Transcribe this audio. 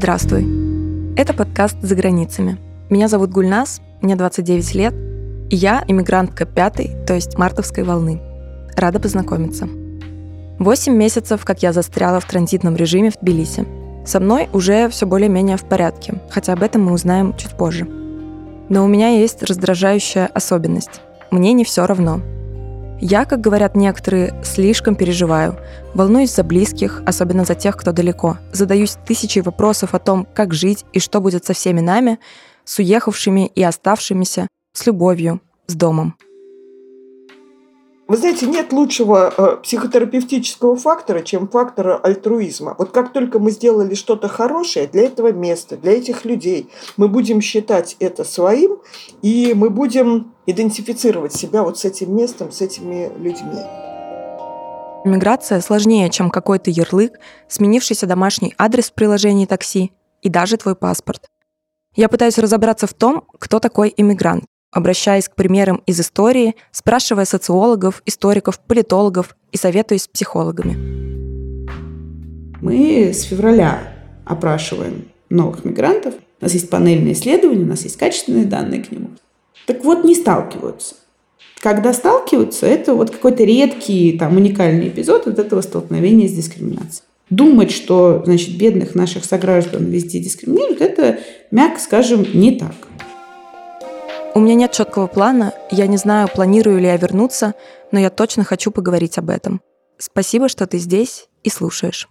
Здравствуй! Это подкаст «За границами». Меня зовут Гульназ, мне 29 лет, и я иммигрантка пятой, то есть мартовской волны. Рада познакомиться. 8 месяцев, как я застряла в транзитном режиме в Тбилиси. Со мной уже все более-менее в порядке, хотя об этом мы узнаем чуть позже. Но у меня есть раздражающая особенность. Мне не все равно. Я, как говорят некоторые, слишком переживаю, волнуюсь за близких, особенно за тех, кто далеко, задаюсь тысячей вопросов о том, как жить и что будет со всеми нами, с уехавшими и оставшимися, с любовью, с домом. Вы знаете, нет лучшего психотерапевтического фактора, чем фактора альтруизма. Вот как только мы сделали что-то хорошее для этого места, для этих людей, мы будем считать это своим, и мы будем идентифицировать себя вот с этим местом, с этими людьми. Миграция сложнее, чем какой-то ярлык, сменившийся домашний адрес в приложении такси и даже твой паспорт. Я пытаюсь разобраться в том, кто такой иммигрант, обращаясь к примерам из истории, спрашивая социологов, историков, политологов и советуясь с психологами. Мы с февраля опрашиваем новых мигрантов. У нас есть панельные исследования, у нас есть качественные данные к нему. Так вот, не сталкиваются. Когда сталкиваются, это вот какой-то редкий, уникальный эпизод вот этого столкновения с дискриминацией. Думать, что, бедных наших сограждан везде дискриминируют, это, мягко скажем, не так. У меня нет четкого плана, я не знаю, планирую ли я вернуться, но я точно хочу поговорить об этом. Спасибо, что ты здесь и слушаешь.